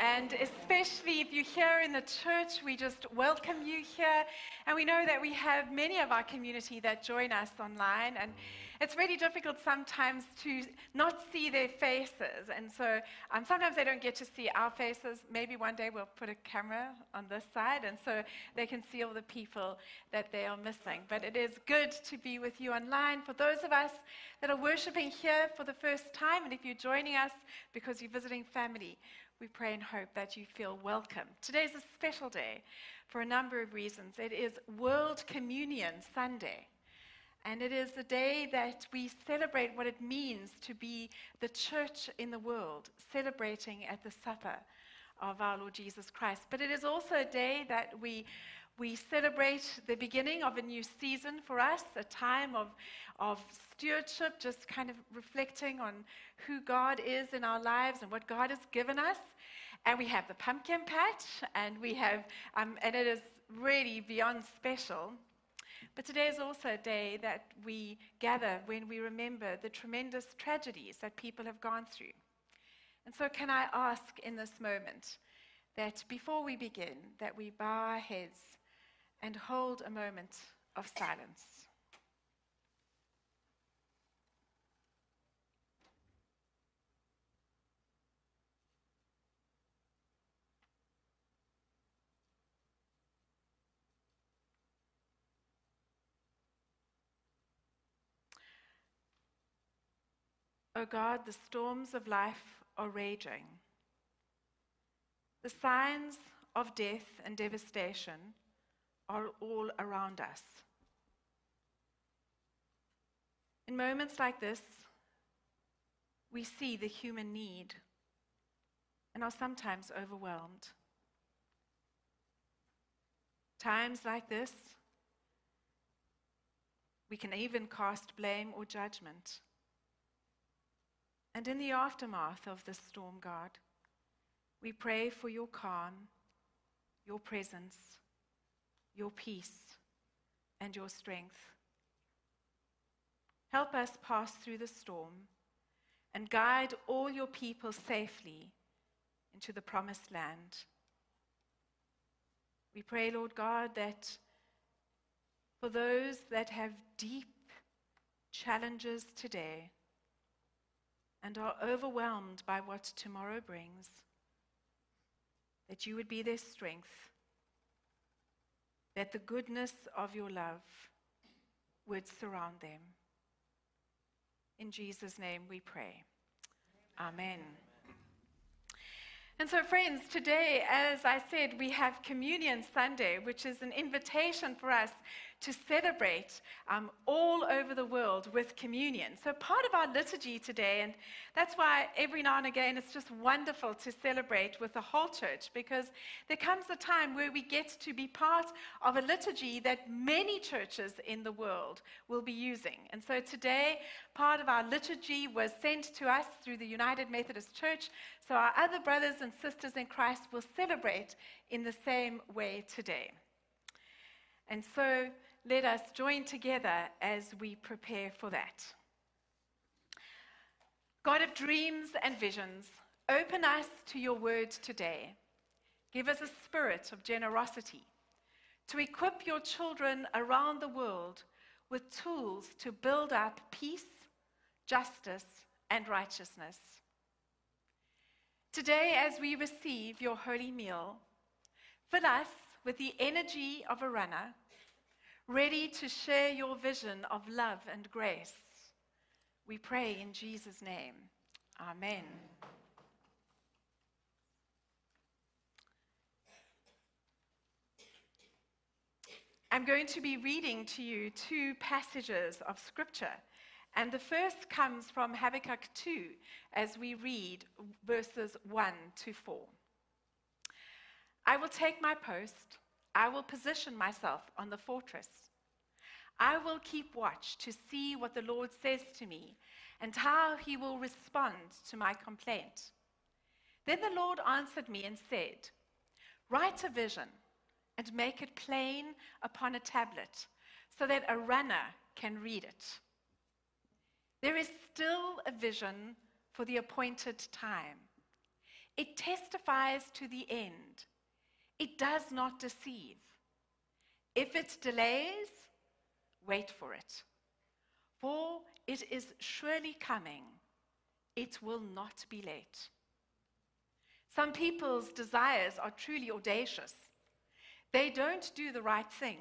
and especially if you're here in the church, we just welcome you here, and we know that we have many of our community that join us online, and it's really difficult sometimes to not see their faces, and so sometimes they don't get to see our faces. Maybe one day we'll put a camera on this side, and so they can see all the people that they are missing, but it is good to be with you online. For those of us that are worshiping here for the first time, and if you're joining us because you're visiting family, we pray and hope that you feel welcome. Today's a special day for a number of reasons. It is World Communion Sunday, and it is the day that we celebrate what it means to be the church in the world, celebrating at the supper of our Lord Jesus Christ. But it is also a day that we celebrate the beginning of a new season for us, a time of stewardship, just kind of reflecting on who God is in our lives and what God has given us. And we have the pumpkin patch, and we have, and it is really beyond special. But today is also a day that we gather when we remember the tremendous tragedies that people have gone through. And so can I ask in this moment that before we begin, that we bow our heads and hold a moment of silence. O God, the storms of life are raging. The signs of death and devastation are all around us. In moments like this, we see the human need and are sometimes overwhelmed. Times like this, we can even cast blame or judgment. And in the aftermath of this storm, God, we pray for your calm, your presence, your peace, and your strength. Help us pass through the storm and guide all your people safely into the promised land. We pray, Lord God, that for those that have deep challenges today and are overwhelmed by what tomorrow brings, that you would be their strength, that the goodness of your love would surround them. In Jesus' name we pray. Amen. And so, friends, today, as I said, we have Communion Sunday, which is an invitation for us to celebrate all over the world with communion. So part of our liturgy today, and that's why every now and again it's just wonderful to celebrate with the whole church, because there comes a time where we get to be part of a liturgy that many churches in the world will be using. And so today, part of our liturgy was sent to us through the United Methodist Church, so our other brothers and sisters in Christ will celebrate in the same way today. And so let us join together as we prepare for that. God of dreams and visions, open us to your word today. Give us a spirit of generosity to equip your children around the world with tools to build up peace, justice, and righteousness. Today, as we receive your holy meal, fill us with the energy of a runner, ready to share your vision of love and grace. We pray in Jesus' name. Amen. I'm going to be reading to you two passages of Scripture, and the first comes from Habakkuk 2, as we read verses 1 to 4. I will take my post, I will position myself on the fortress. I will keep watch to see what the Lord says to me and how he will respond to my complaint. Then the Lord answered me and said, write a vision and make it plain upon a tablet so that a runner can read it. There is still a vision for the appointed time, It testifies to the end. It does not deceive. If it delays, wait for it. For it is surely coming. It will not be late. Some people's desires are truly audacious. They don't do the right thing,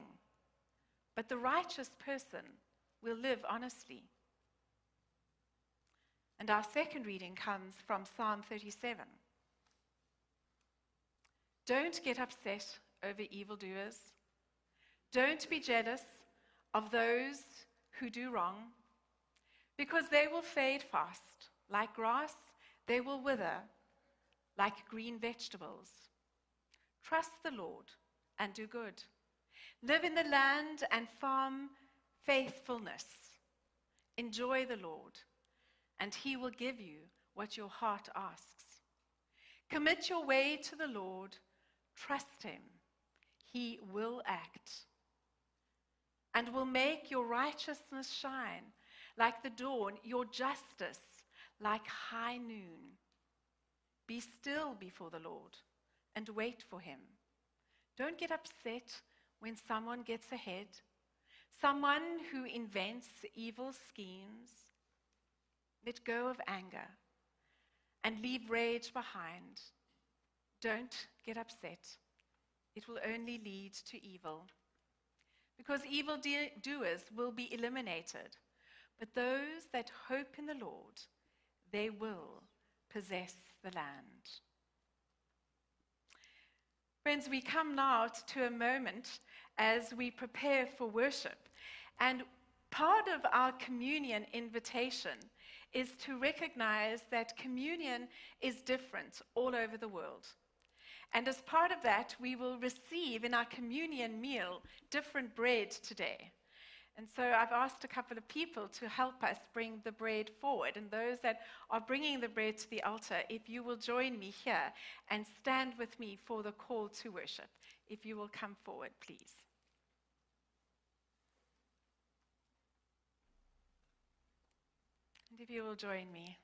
but the righteous person will live honestly. And our second reading comes from Psalm 37. Don't get upset over evildoers. Don't be jealous of those who do wrong, because they will fade fast. Like grass, they will wither, like green vegetables. Trust the Lord and do good. Live in the land and farm faithfulness. Enjoy the Lord, and he will give you what your heart asks. Commit your way to the Lord. Trust him. He will act and will make your righteousness shine like the dawn, your justice like high noon. Be still before the Lord and wait for him. Don't get upset when someone gets ahead, someone who invents evil schemes. Let go of anger and leave rage behind. Don't get upset. It will only lead to evil. Because evildoers will be eliminated, but those that hope in the Lord, they will possess the land. Friends, we come now to a moment as we prepare for worship. And part of our communion invitation is to recognize that communion is different all over the world. And as part of that, we will receive in our communion meal different bread today. And so I've asked a couple of people to help us bring the bread forward. And those that are bringing the bread to the altar, if you will join me here and stand with me for the call to worship. If you will come forward, please. And if you will join me.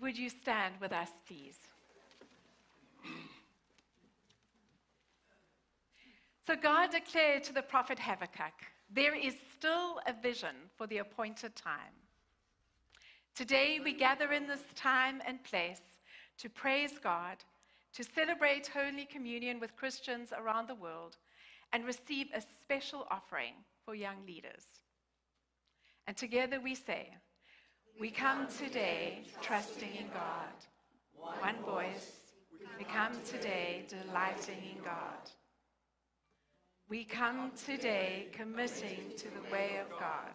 Would you stand with us, please? So God declared to the prophet Habakkuk, there is still a vision for the appointed time. Today we gather in this time and place to praise God, to celebrate Holy Communion with Christians around the world, and receive a special offering for young leaders. And together we say, we come today trusting in God. One voice, we come today delighting in God. We come today committing to the way of God.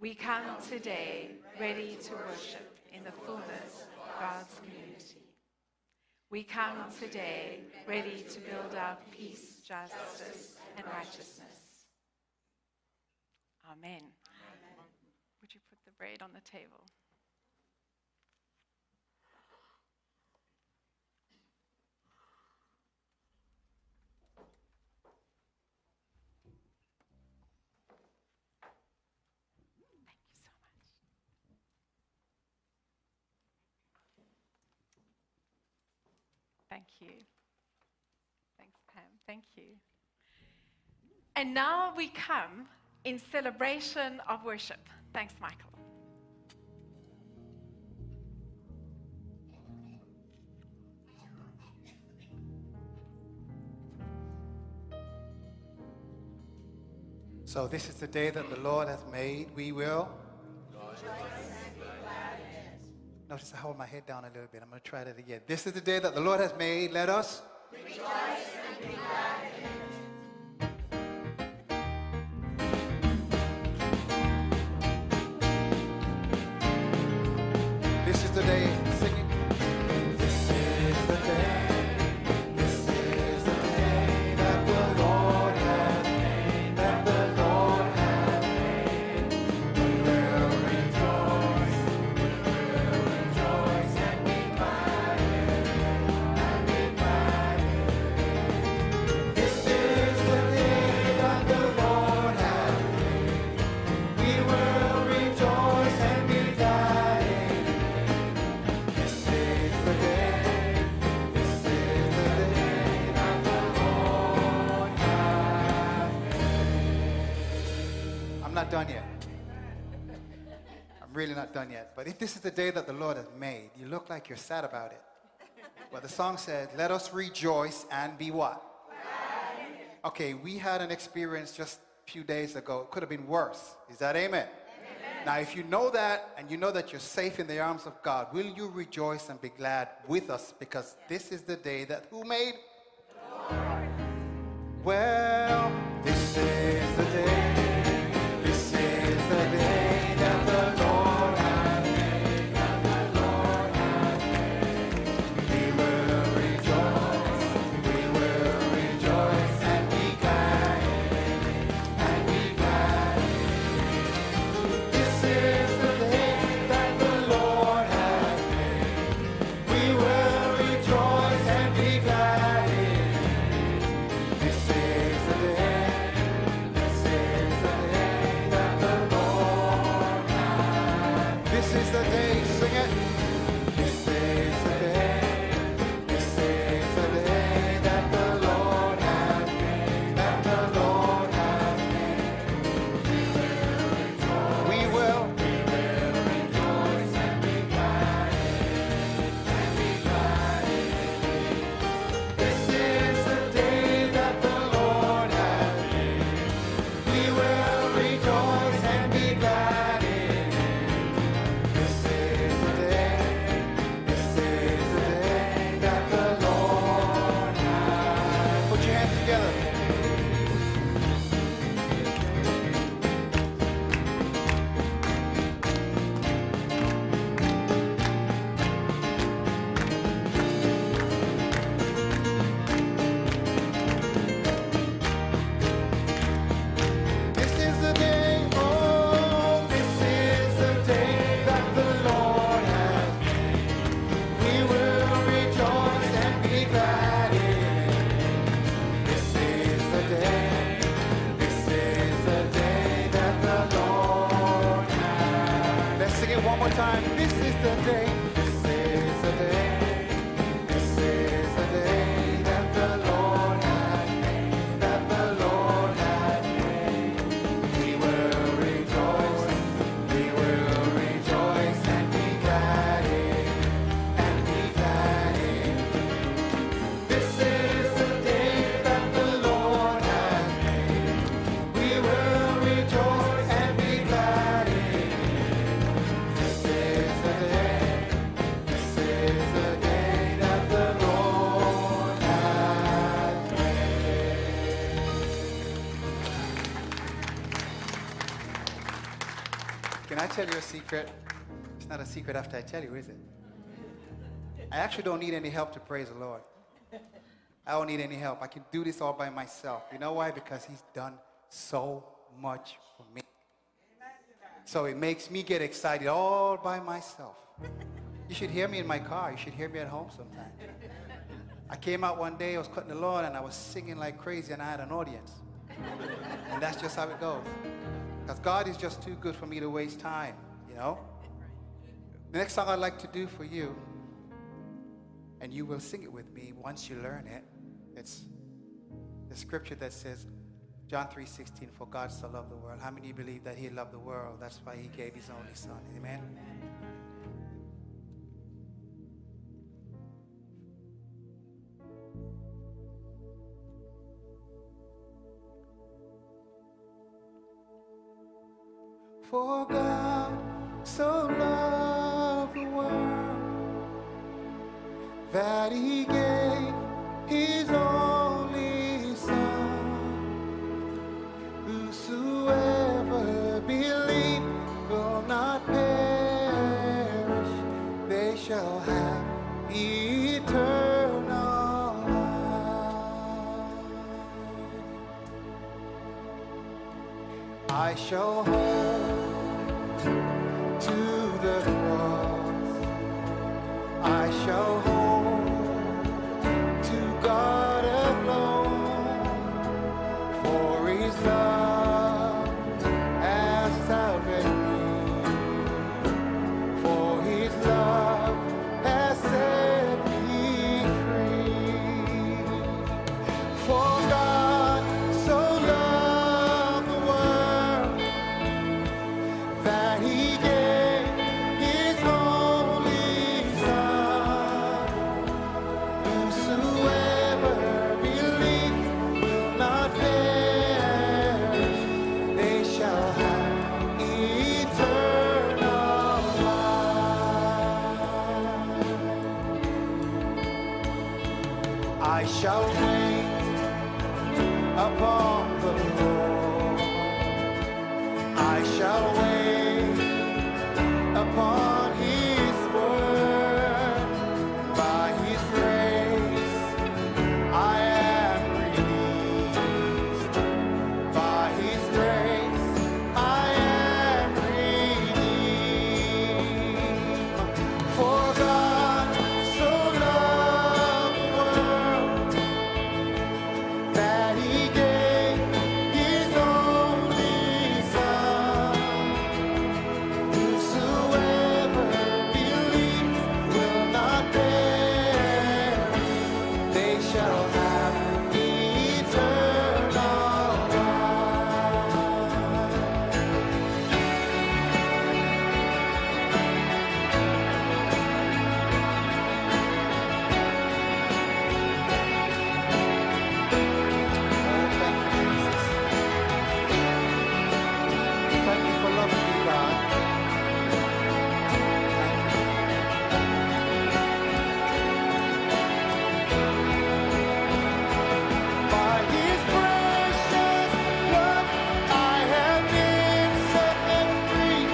We come today ready to worship in the fullness of God's community. We come today ready to build up peace, justice, and righteousness. Amen. Would you put the bread on the table? Thank you so much. Thank you. Thanks, Pam. Thank you. And now we come in celebration of worship. Thanks, Michael. So this is the day that the Lord hath made. We will rejoice and be glad in it. Notice I hold my head down a little bit. I'm going to try that again. This is the day that the Lord hath made. Let us rejoice and be glad in it. That the Lord hath made, we will really not done yet. But if this is the day that the Lord has made, you look like you're sad about it. But the song said, let us rejoice and be what? Okay, we had an experience just a few days ago. It could have been worse. Is that amen? Amen? Now, if you know that and you know that you're safe in the arms of God, will you rejoice and be glad with us? Because this is the day that who made? Lord. Well, this is the day. This is the day that the Lord has made. That the Lord has made. We will rejoice and be glad. And be glad. This is the day that the Lord has made. We will rejoice and be glad. Tell you a secret. It's not a secret after I tell you, is it? I actually don't need any help to praise the Lord. I don't need any help. I can do this all by myself. You know why? Because He's done so much for me. So it makes me get excited all by myself. You should hear me in my car. You should hear me at home sometimes. I came out one day, I was cutting the lawn, and I was singing like crazy, and I had an audience. And that's just how it goes. Because God is just too good for me to waste time, you know? The next song I'd like to do for you, and you will sing it with me once you learn it, it's the scripture that says, John 3:16, for God so loved the world. How many believe that He loved the world? That's why He gave His only Son. Amen? For God so loved the world that He gave His only Son. Whosoever believes will not perish, they shall have eternal life. I shall hold to the cross, I shall hold to God alone, for His love has salvaged me, for His love has set me free. For God so loved the world that He gave shall wait upon the Lord. I shall wait upon His word. By His grace I am released. By His grace I am redeemed. For God so loved the world that He gave His only Son. Whosoever believes will not perish. They shall have eternal life. Thank you, Jesus. Thank you for loving me, God. By His precious blood, I have been set free.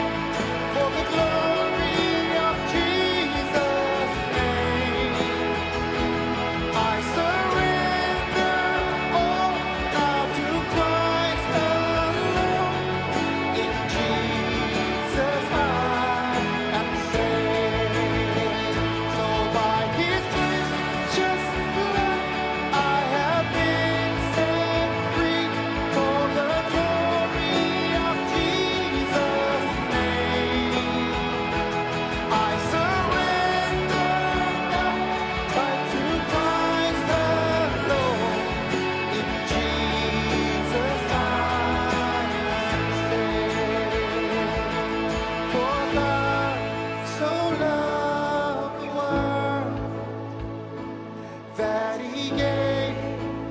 For the glory of Jesus' name, I surrender all now to Christ alone. In Jesus I am saved. So by His precious blood I have been set free. For the glory of Jesus' name, I surrender now, but to Christ alone. In Jesus I am saved. For God so loved the world that He gave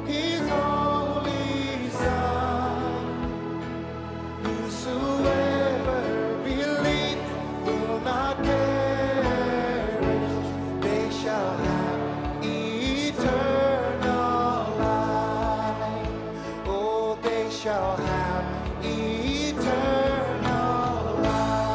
His only Son. Whosoever believes will not perish. They shall have eternal life. Oh, they shall have eternal life.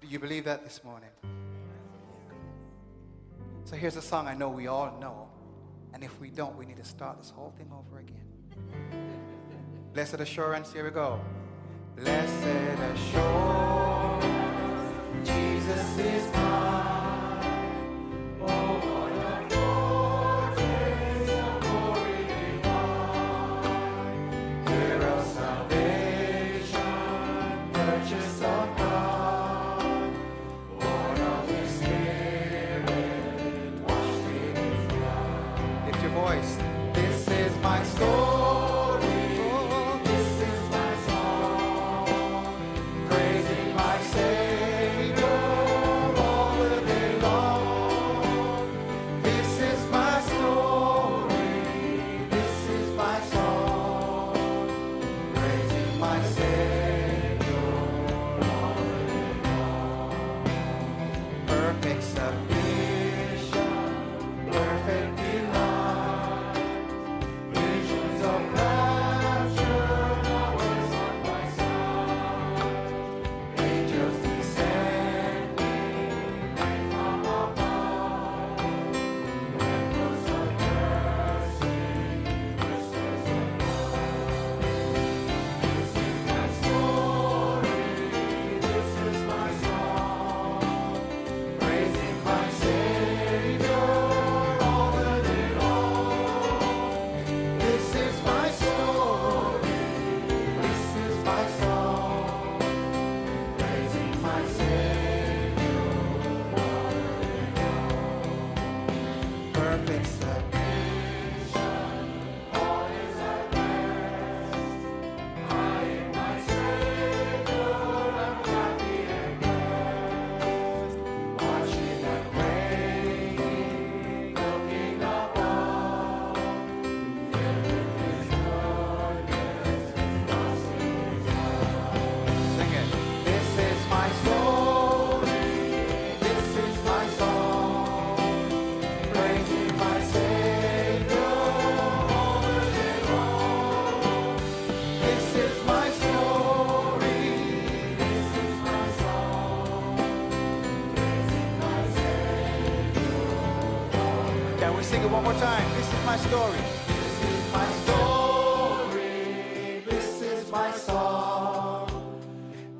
Do you believe that this morning? So here's a song I know we all know, and if we don't, we need to start this whole thing over again. Blessed Assurance, here we go. Blessed Assurance, Jesus is mine. Oh, what a fortress of glory divine. Hero of salvation, purchase of God. Born of His Spirit, washed in His blood. Lift your voice. This is my story. This is my song. Praising my Savior all the day. Can we sing it one more time? This is my story. This is my story. This is my song.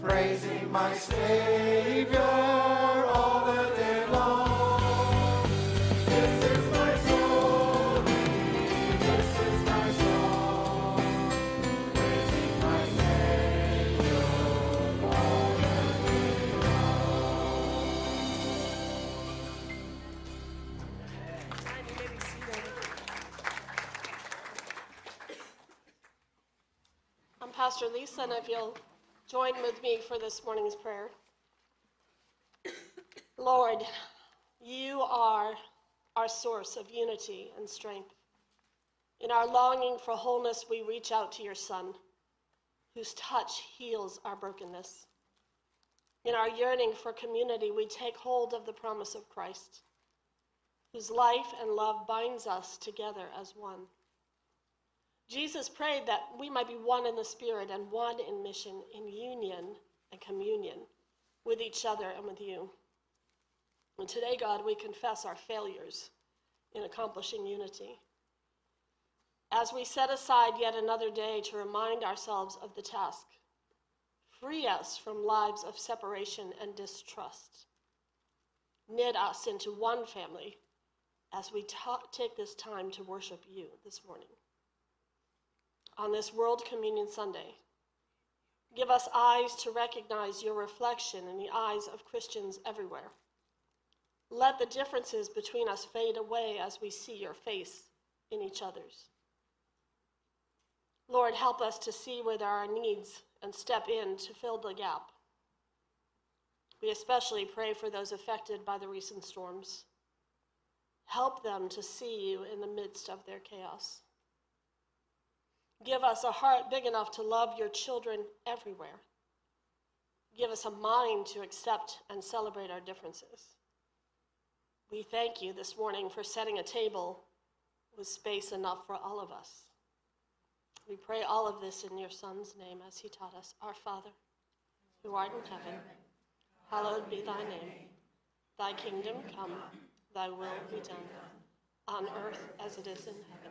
Praising my Savior. Pastor Lisa, and if you'll join with me for this morning's prayer. Lord, you are our source of unity and strength. In our longing for wholeness, we reach out to your Son, whose touch heals our brokenness. In our yearning for community, we take hold of the promise of Christ, whose life and love binds us together as one. Jesus prayed that we might be one in the Spirit and one in mission, in union and communion with each other and with you. And today, God, we confess our failures in accomplishing unity. As we set aside yet another day to remind ourselves of the task, free us from lives of separation and distrust. Knit us into one family as we take this time to worship you this morning. On this World Communion Sunday, give us eyes to recognize your reflection in the eyes of Christians everywhere. Let the differences between us fade away as we see your face in each other's. Lord, help us to see where there are needs and step in to fill the gap. We especially pray for those affected by the recent storms. Help them to see you in the midst of their chaos. Give us a heart big enough to love your children everywhere. Give us a mind to accept and celebrate our differences. We thank you this morning for setting a table with space enough for all of us. We pray all of this in your Son's name as he taught us. Our Father, who art in heaven, hallowed be thy name. Thy kingdom come, thy will be done, on earth as it is in heaven.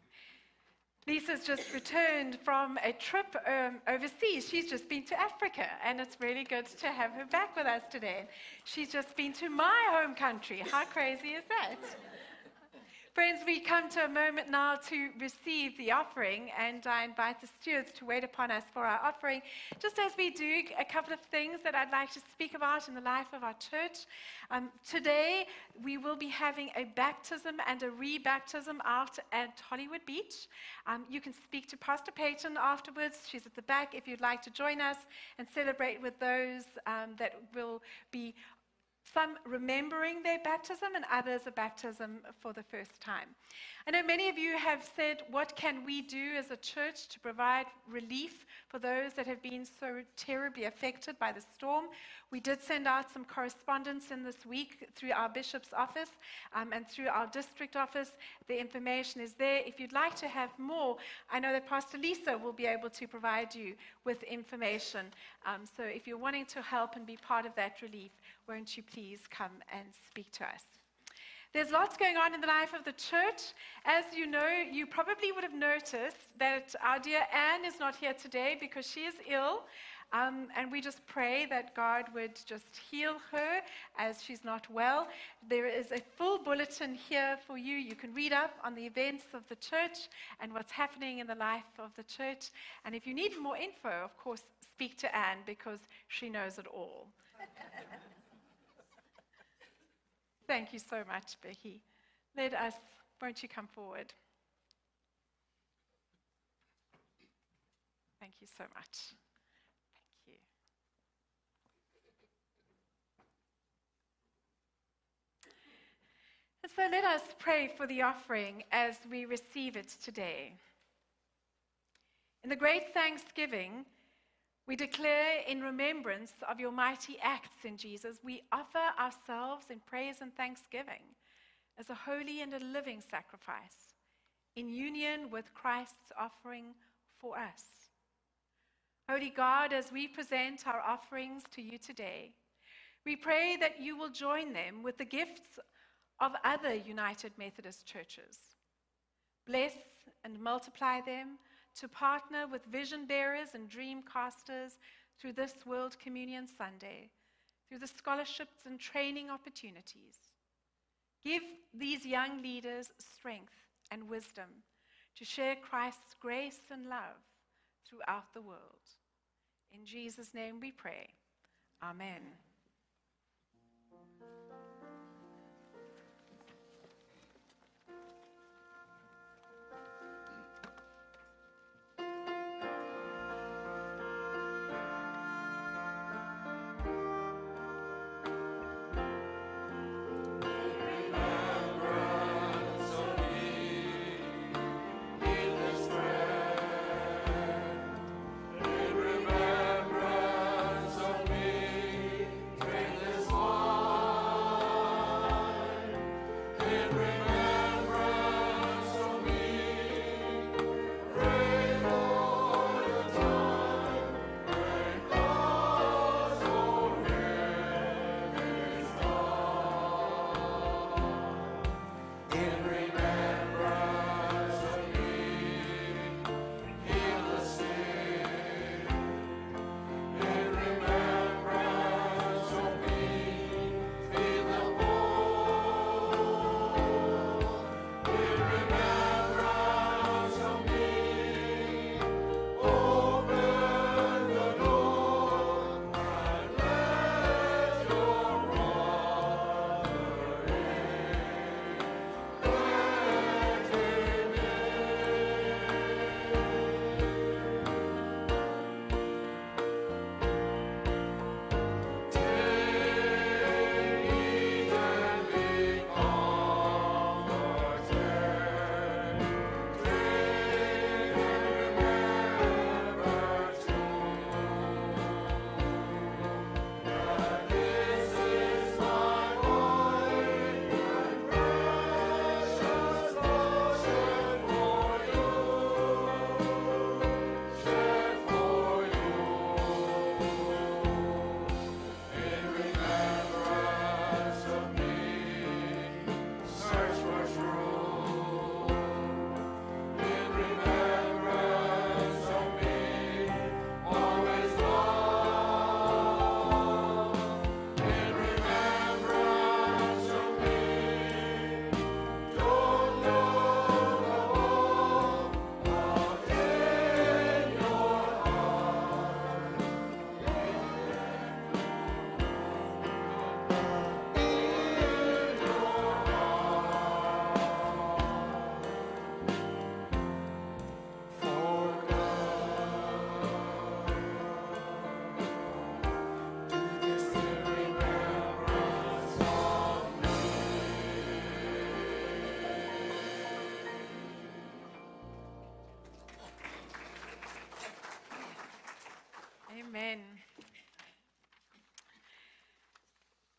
Lisa's just returned from a trip overseas. She's just been to Africa, and it's really good to have her back with us today. She's just been to my home country. How crazy is that? Friends, we come to a moment now to receive the offering, and I invite the stewards to wait upon us for our offering. Just as we do, a couple of things that I'd like to speak about in the life of our church. Today, we will be having a baptism and a re-baptism out at Hollywood Beach. You can speak to Pastor Peyton afterwards. She's at the back if you'd like to join us and celebrate with those that will be some remembering their baptism and others a baptism for the first time. I know many of you have said, what can we do as a church to provide relief for those that have been so terribly affected by the storm? We did send out some correspondence in this week through our bishop's office and through our district office. The information is there. If you'd like to have more, I know that Pastor Lisa will be able to provide you with information. So if you're wanting to help and be part of that relief, won't you please come and speak to us? There's lots going on in the life of the church. As you know, you probably would have noticed that our dear Anne is not here today because she is ill. And we just pray that God would just heal her as she's not well. There is a full bulletin here for you. You can read up on the events of the church and what's happening in the life of the church. And if you need more info, of course, speak to Anne because she knows it all. Thank you so much, Becky. Let us, won't you come forward? Thank you so much. Thank you. And so let us pray for the offering as we receive it today. In the great thanksgiving, We declare in remembrance of your mighty acts in Jesus, we offer ourselves in praise and thanksgiving as a holy and a living sacrifice in union with Christ's offering for us. Holy God, as we present our offerings to you today, we pray that you will join them with the gifts of other United Methodist churches. Bless and multiply them to partner with vision bearers and dream casters through this World Communion Sunday, through the scholarships and training opportunities. Give these young leaders strength and wisdom to share Christ's grace and love throughout the world. In Jesus' name we pray. Amen.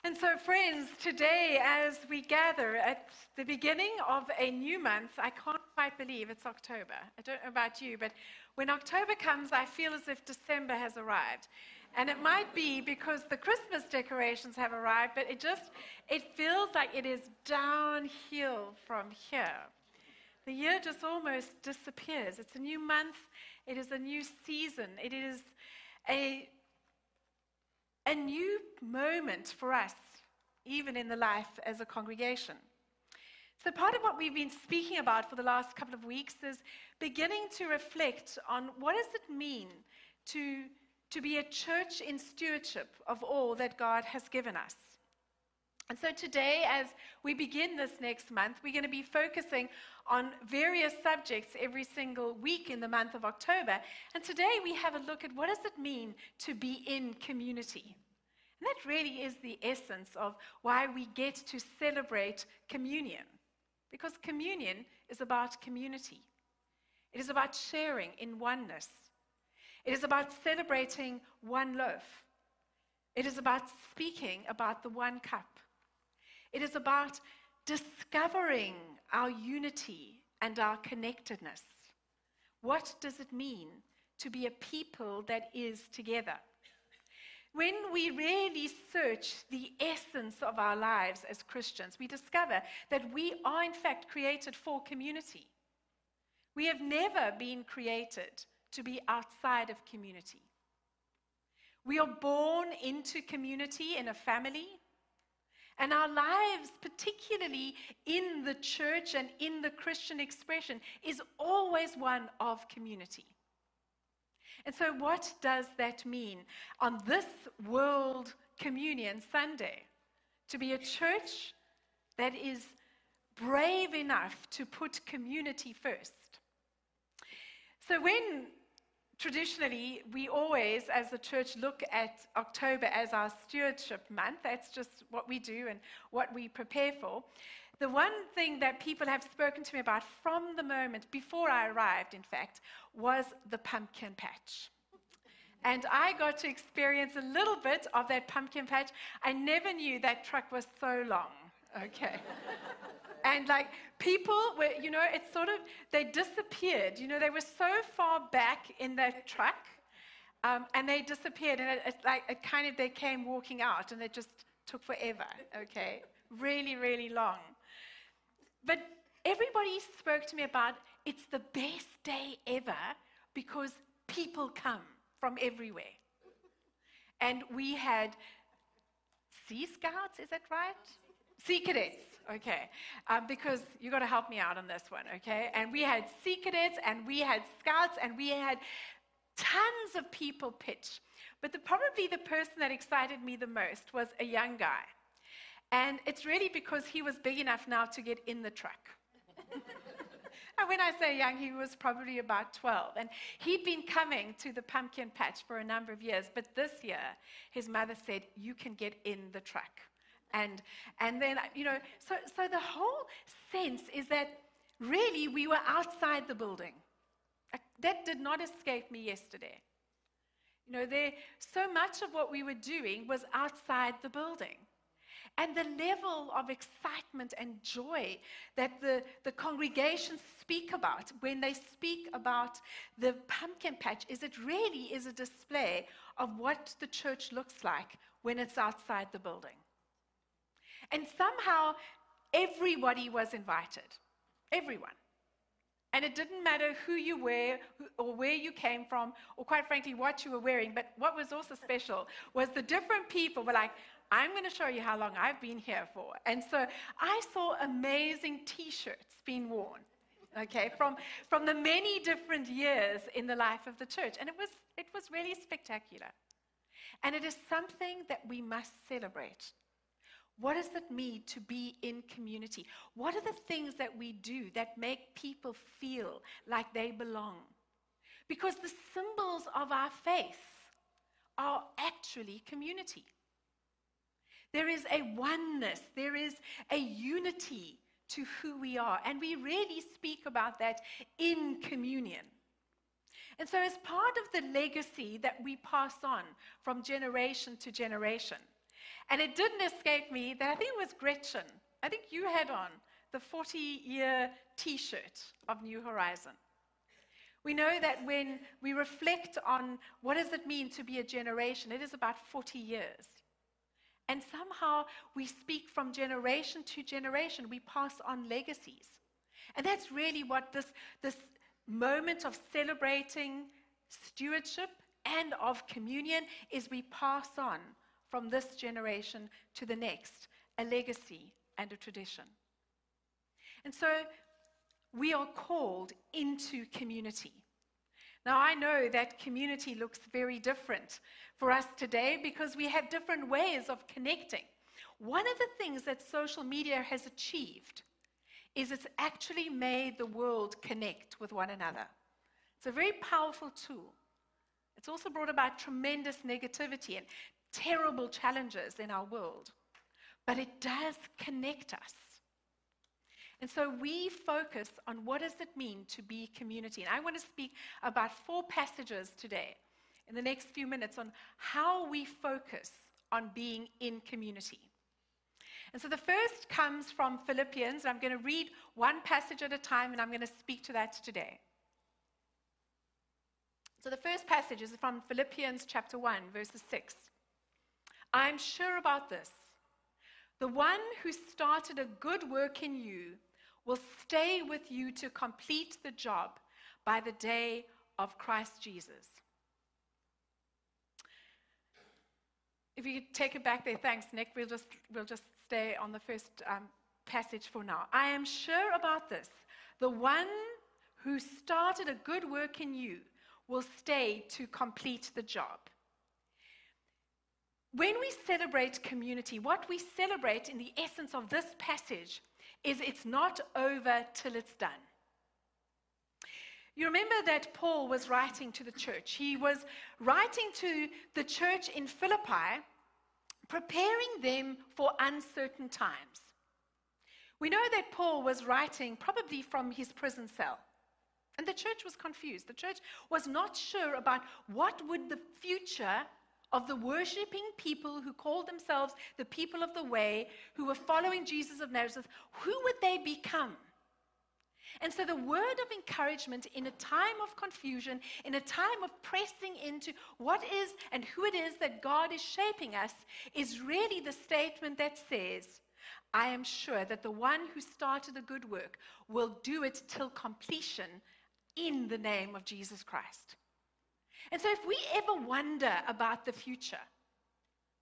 And so, friends, today as we gather at the beginning of a new month, I can't quite believe it's October. I don't know about you, but when October comes, I feel as if December has arrived. And it might be because the Christmas decorations have arrived, but it feels like it is downhill from here. The year just almost disappears. It's a new month. It is a new season. It is a new moment for us, even in the life as a congregation. So part of what we've been speaking about for the last couple of weeks is beginning to reflect on what does it mean to be a church in stewardship of all that God has given us. And so today, as we begin this next month, we're going to be focusing on various subjects every single week in the month of October. And today we have a look at what does it mean to be in community. And that really is the essence of why we get to celebrate communion. Because communion is about community. It is about sharing in oneness. It is about celebrating one loaf. It is about speaking about the one cup. It is about discovering our unity and our connectedness. What does it mean to be a people that is together? When we really search the essence of our lives as Christians, we discover that we are in fact created for community. We have never been created to be outside of community. We are born into community in a family, and our lives, particularly in the church and in the Christian expression, is always one of community. And so what does that mean on this World Communion Sunday? To be a church that is brave enough to put community first. So when traditionally we always, as the church, look at October as our stewardship month, that's just what we do and what we prepare for. The one thing that people have spoken to me about from the moment before I arrived, in fact, was the pumpkin patch. And I got to experience a little bit of that pumpkin patch. I never knew that truck was so long, okay? And like people were, you know, it's sort of, they disappeared. You know, they were so far back in that truck and they disappeared. And it they came walking out and it just took forever, okay? Really, really long. But everybody spoke to me about it's the best day ever because people come from everywhere. And we had Sea Scouts, is that right? Sea Cadets, okay. Because you got to help me out on this one, okay? And we had Sea Cadets and we had Scouts and we had tons of people pitch. But probably the person that excited me the most was a young guy. And it's really because he was big enough now to get in the truck. And when I say young, he was probably about 12. And he'd been coming to the pumpkin patch for a number of years. But this year, his mother said, you can get in the truck. And then, you know, so the whole sense is that really we were outside the building. That did not escape me yesterday. You know, so much of what we were doing was outside the building. And the level of excitement and joy that the congregations speak about when they speak about the pumpkin patch is it really is a display of what the church looks like when it's outside the building. And somehow everybody was invited, everyone. And it didn't matter who you were or where you came from or quite frankly what you were wearing, but what was also special was the different people were like, I'm going to show you how long I've been here for. And so I saw amazing T-shirts being worn, okay, from the many different years in the life of the church. And it was really spectacular. And it is something that we must celebrate. What does it mean to be in community? What are the things that we do that make people feel like they belong? Because the symbols of our faith are actually community. There is a oneness, there is a unity to who we are, and we really speak about that in communion. And so as part of the legacy that we pass on from generation to generation, and it didn't escape me that I think it was Gretchen, I think you had on the 40-year T-shirt of New Horizon. We know that when we reflect on what does it mean to be a generation, it is about 40 years. And somehow we speak from generation to generation. We pass on legacies. And that's really what this moment of celebrating stewardship and of communion is. We pass on from this generation to the next, a legacy and a tradition. And so we are called into community. Now, I know that community looks very different for us today because we have different ways of connecting. One of the things that social media has achieved is it's actually made the world connect with one another. It's a very powerful tool. It's also brought about tremendous negativity and terrible challenges in our world, but it does connect us. And so we focus on what does it mean to be community. And I want to speak about 4 passages today in the next few minutes on how we focus on being in community. And so the first comes from Philippians, and I'm going to read one passage at a time, and I'm going to speak to that today. So the first passage is from Philippians chapter 1, verses 6. I'm sure about this. The one who started a good work in you will stay with you to complete the job by the day of Christ Jesus. If you could take it back there, thanks, Nick. We'll just stay on the first passage for now. I am sure about this. The one who started a good work in you will stay to complete the job. When we celebrate community, what we celebrate in the essence of this passage is it's not over till it's done. You remember that Paul was writing to the church. He was writing to the church in Philippi, preparing them for uncertain times. We know that Paul was writing probably from his prison cell, and the church was confused. The church was not sure about what would the future of the worshiping people who called themselves the people of the way, who were following Jesus of Nazareth, who would they become? And so the word of encouragement in a time of confusion, in a time of pressing into what is and who it is that God is shaping us, is really the statement that says, I am sure that the one who started the good work will do it till completion in the name of Jesus Christ. And so if we ever wonder about the future,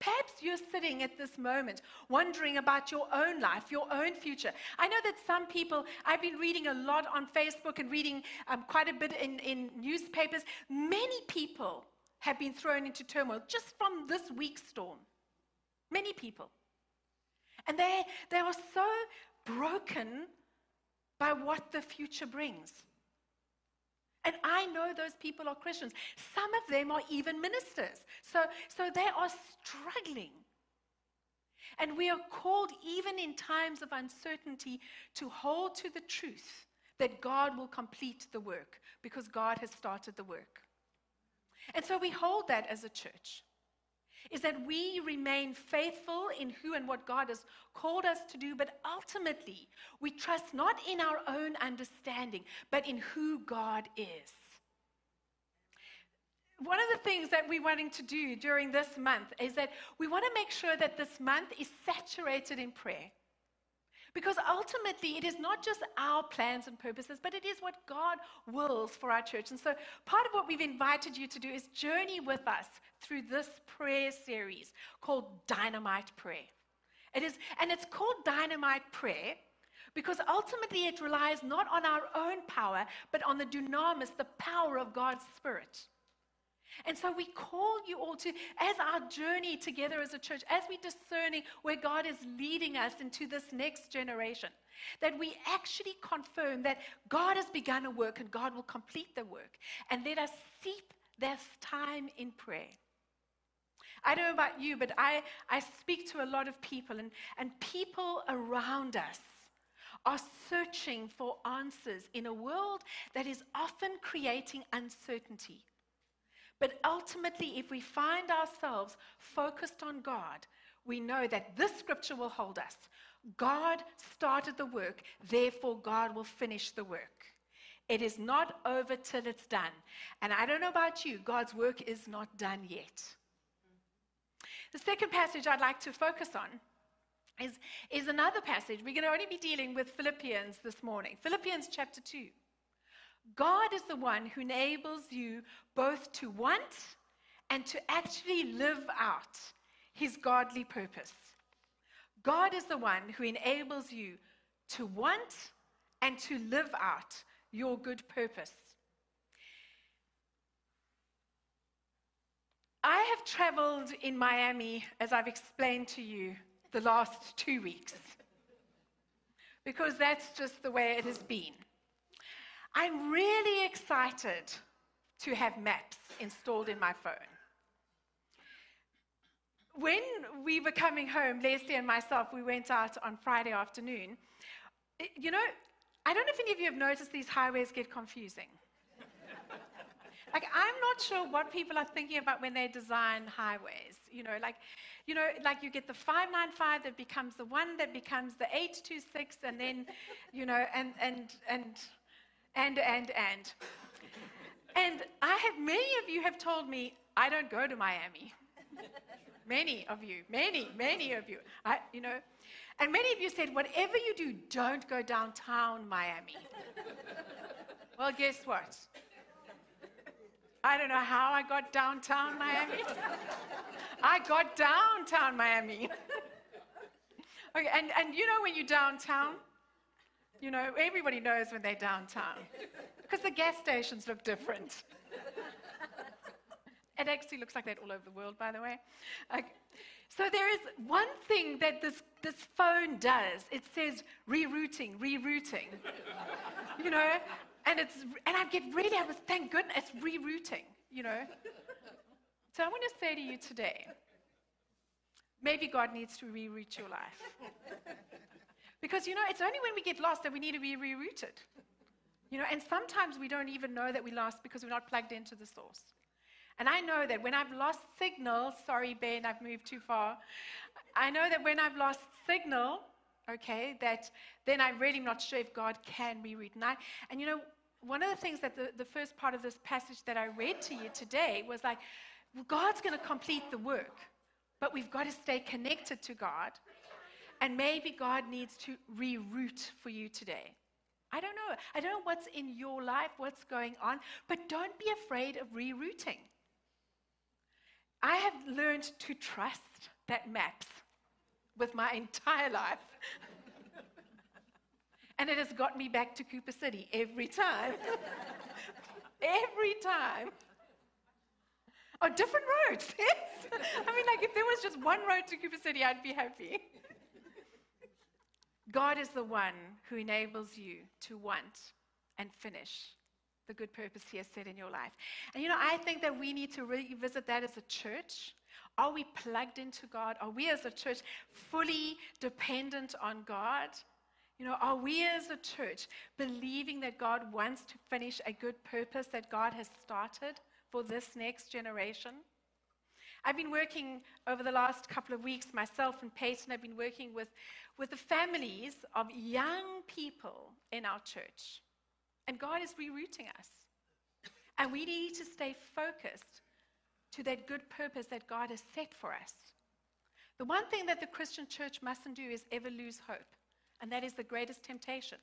perhaps you're sitting at this moment wondering about your own life, your own future. I know that some people, I've been reading a lot on Facebook and reading quite a bit in newspapers. Many people have been thrown into turmoil just from this week's storm. Many people. And they are so broken by what the future brings. And I know those people are Christians. Some of them are even ministers. So they are struggling. And we are called, even in times of uncertainty, to hold to the truth that God will complete the work because God has started the work. And so we hold that as a church, is that we remain faithful in who and what God has called us to do, but ultimately we trust not in our own understanding, but in who God is. One of the things that we're wanting to do during this month is that we want to make sure that this month is saturated in prayer. Because ultimately, it is not just our plans and purposes, but it is what God wills for our church. And so part of what we've invited you to do is journey with us through this prayer series called Dynamite Prayer. It's called Dynamite Prayer because ultimately it relies not on our own power, but on the dunamis, the power of God's Spirit. And so we call you all to, as our journey together as a church, as we're discerning where God is leading us into this next generation, that we actually confirm that God has begun a work and God will complete the work. And let us seep this time in prayer. I don't know about you, but I speak to a lot of people, and people around us are searching for answers in a world that is often creating uncertainty. But ultimately, if we find ourselves focused on God, we know that this scripture will hold us. God started the work, therefore God will finish the work. It is not over till it's done. And I don't know about you, God's work is not done yet. The second passage I'd like to focus on is another passage. We're going to only be dealing with Philippians this morning. Philippians chapter 2. God is the one who enables you both to want and to actually live out his godly purpose. God is the one who enables you to want and to live out your good purpose. I have traveled in Miami, as I've explained to you, the last 2 weeks, because that's just the way it has been. I'm really excited to have maps installed in my phone. When we were coming home, Leslie and myself, we went out on Friday afternoon. You know, I don't know if any of you have noticed these highways get confusing. Like, I'm not sure what people are thinking about when they design highways. Like you get the 595 that becomes the 1, that becomes the 826, and then, and I have, many of you have told me, I don't go to Miami. Many of you. And many of you said, whatever you do, don't go downtown Miami. Well, guess what? I don't know how I got downtown Miami. I got downtown Miami. Okay, and you know when you're downtown, everybody knows when they're downtown because the gas stations look different. It actually looks like that all over the world, by the way. Okay. So there is one thing that this phone does. It says rerouting. I was thank goodness rerouting. So I want to say to you today, maybe God needs to reroute your life, because it's only when we get lost that we need to be rerouted. And sometimes we don't even know that we lost because we're not plugged into the source. And I know that when I've lost signal, sorry, Ben, I've moved too far. I know that when I've lost signal, that then I'm really not sure if God can reroute. And one of the things that the first part of this passage that I read to you today was like, well, God's going to complete the work, but we've got to stay connected to God. And maybe God needs to reroute for you today. I don't know. I don't know what's in your life, what's going on, but don't be afraid of rerouting. I have learned to trust that maps with my entire life. And it has got me back to Cooper City every time. Every time. Oh, different roads, yes. If there was just one road to Cooper City, I'd be happy. God is the one who enables you to want and finish the good purpose He has set in your life. And I think that we need to revisit that as a church. Are we plugged into God? Are we as a church fully dependent on God? Are we as a church believing that God wants to finish a good purpose that God has started for this next generation? I've been working over the last couple of weeks, myself and Peyton have been working with the families of young people in our church. And God is rerouting us. And we need to stay focused to that good purpose that God has set for us. The one thing that the Christian church mustn't do is ever lose hope. And that is the greatest temptation.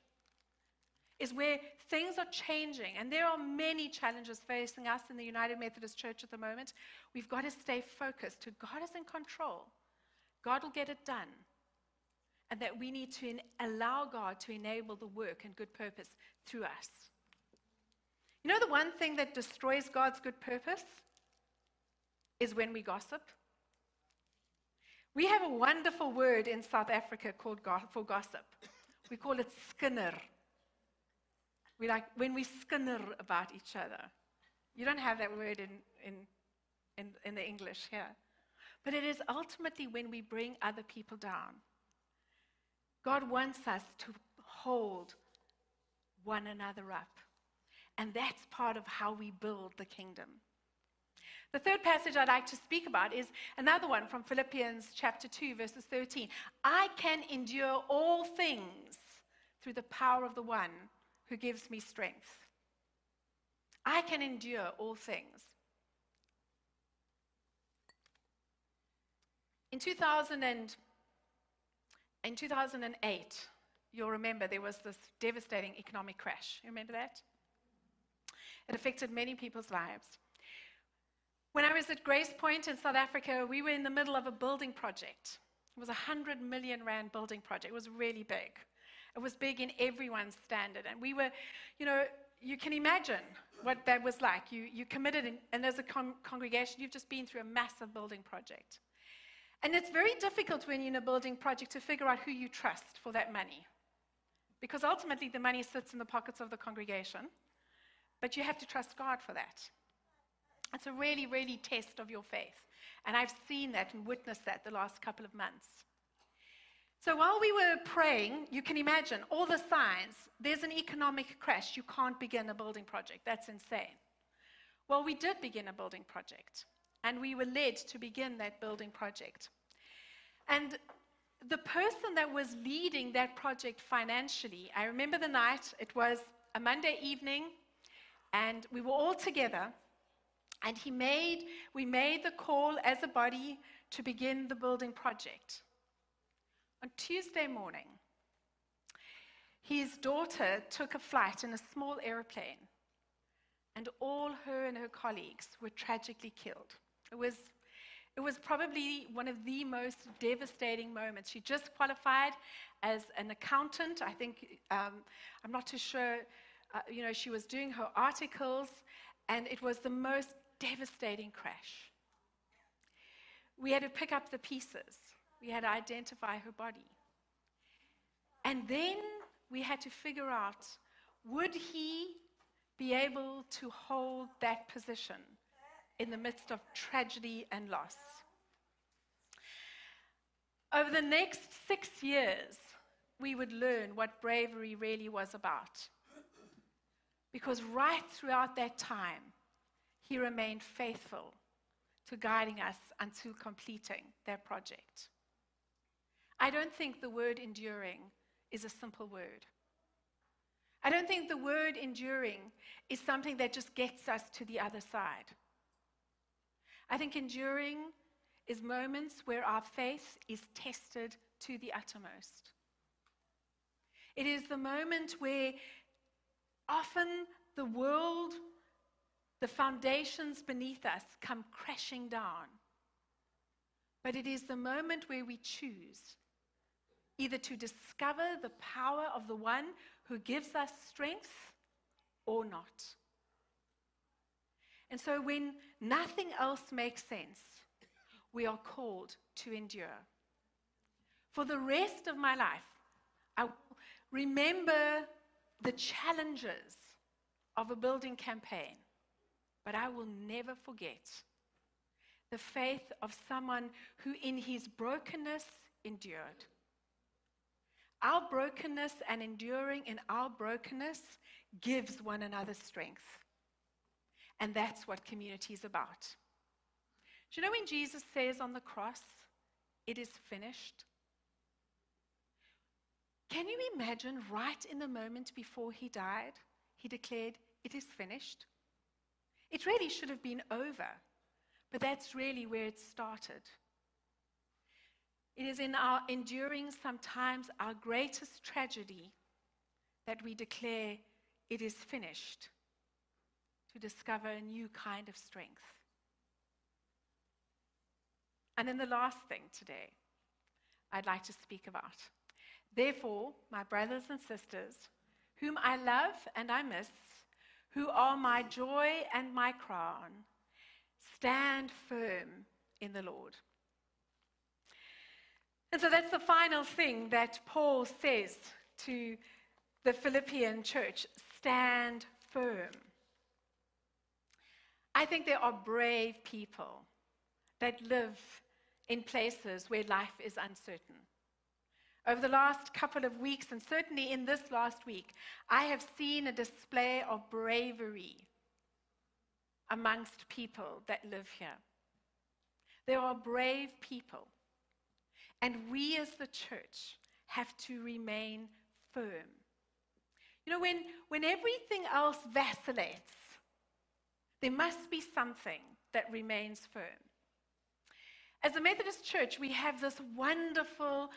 Is where things are changing, and there are many challenges facing us in the United Methodist Church at the moment. We've got to stay focused to God is in control. God will get it done. And that we need to allow God to enable the work and good purpose through us. The one thing that destroys God's good purpose is when we gossip. We have a wonderful word in South Africa called for gossip. We call it skinner. We like when we skinner about each other. You don't have that word in the English here. But it is ultimately when we bring other people down. God wants us to hold one another up. And that's part of how we build the kingdom. The third passage I'd like to speak about is another one from Philippians chapter 2, verses 13. I can endure all things through the power of the one who gives me strength. I can endure all things. In 2008, you'll remember there was this devastating economic crash. You remember that? It affected many people's lives. When I was at Grace Point in South Africa, we were in the middle of a building project. It was a 100 million rand building project. It was really big. It was big in everyone's standard. And we were, you can imagine what that was like. You committed, and as a congregation, you've just been through a massive building project. And it's very difficult when you're in a building project to figure out who you trust for that money. Because ultimately, the money sits in the pockets of the congregation. But you have to trust God for that. It's a really, really test of your faith. And I've seen that and witnessed that the last couple of months. So while we were praying, you can imagine all the signs. There's an economic crash. You can't begin a building project. That's insane. Well, we did begin a building project, and we were led to begin that building project. And the person that was leading that project financially, I remember the night, it was a Monday evening, and we were all together, and we made the call as a body to begin the building project. On Tuesday morning, his daughter took a flight in a small airplane, and all her and her colleagues were tragically killed. It was probably one of the most devastating moments. She just qualified as an accountant. I think, I'm not too sure, she was doing her articles, and it was the most devastating crash. We had to pick up the pieces. We had to identify her body. And then we had to figure out, would he be able to hold that position in the midst of tragedy and loss? Over the next 6 years, we would learn what bravery really was about, because right throughout that time, he remained faithful to guiding us until completing that project. I don't think the word enduring is a simple word. I don't think the word enduring is something that just gets us to the other side. I think enduring is moments where our faith is tested to the uttermost. It is the moment where often the world, the foundations beneath us come crashing down. But it is the moment where we choose either to discover the power of the one who gives us strength or not. And so when nothing else makes sense, we are called to endure. For the rest of my life, I will remember the challenges of a building campaign, but I will never forget the faith of someone who in his brokenness endured. Our brokenness and enduring in our brokenness gives one another strength. And that's what community is about. Do you know when Jesus says on the cross, "It is finished"? Can you imagine right in the moment before he died, he declared, "It is finished"? It really should have been over, but that's really where it started. It is in our enduring sometimes our greatest tragedy that we declare, "It is finished," to discover a new kind of strength. And then the last thing today I'd like to speak about. Therefore, my brothers and sisters, whom I love and I miss, who are my joy and my crown, stand firm in the Lord. And so that's the final thing that Paul says to the Philippian church: stand firm. I think there are brave people that live in places where life is uncertain. Over the last couple of weeks, and certainly in this last week, I have seen a display of bravery amongst people that live here. There are brave people, and we as the church have to remain firm. You know, when everything else vacillates, there must be something that remains firm. As a Methodist church, we have this wonderful,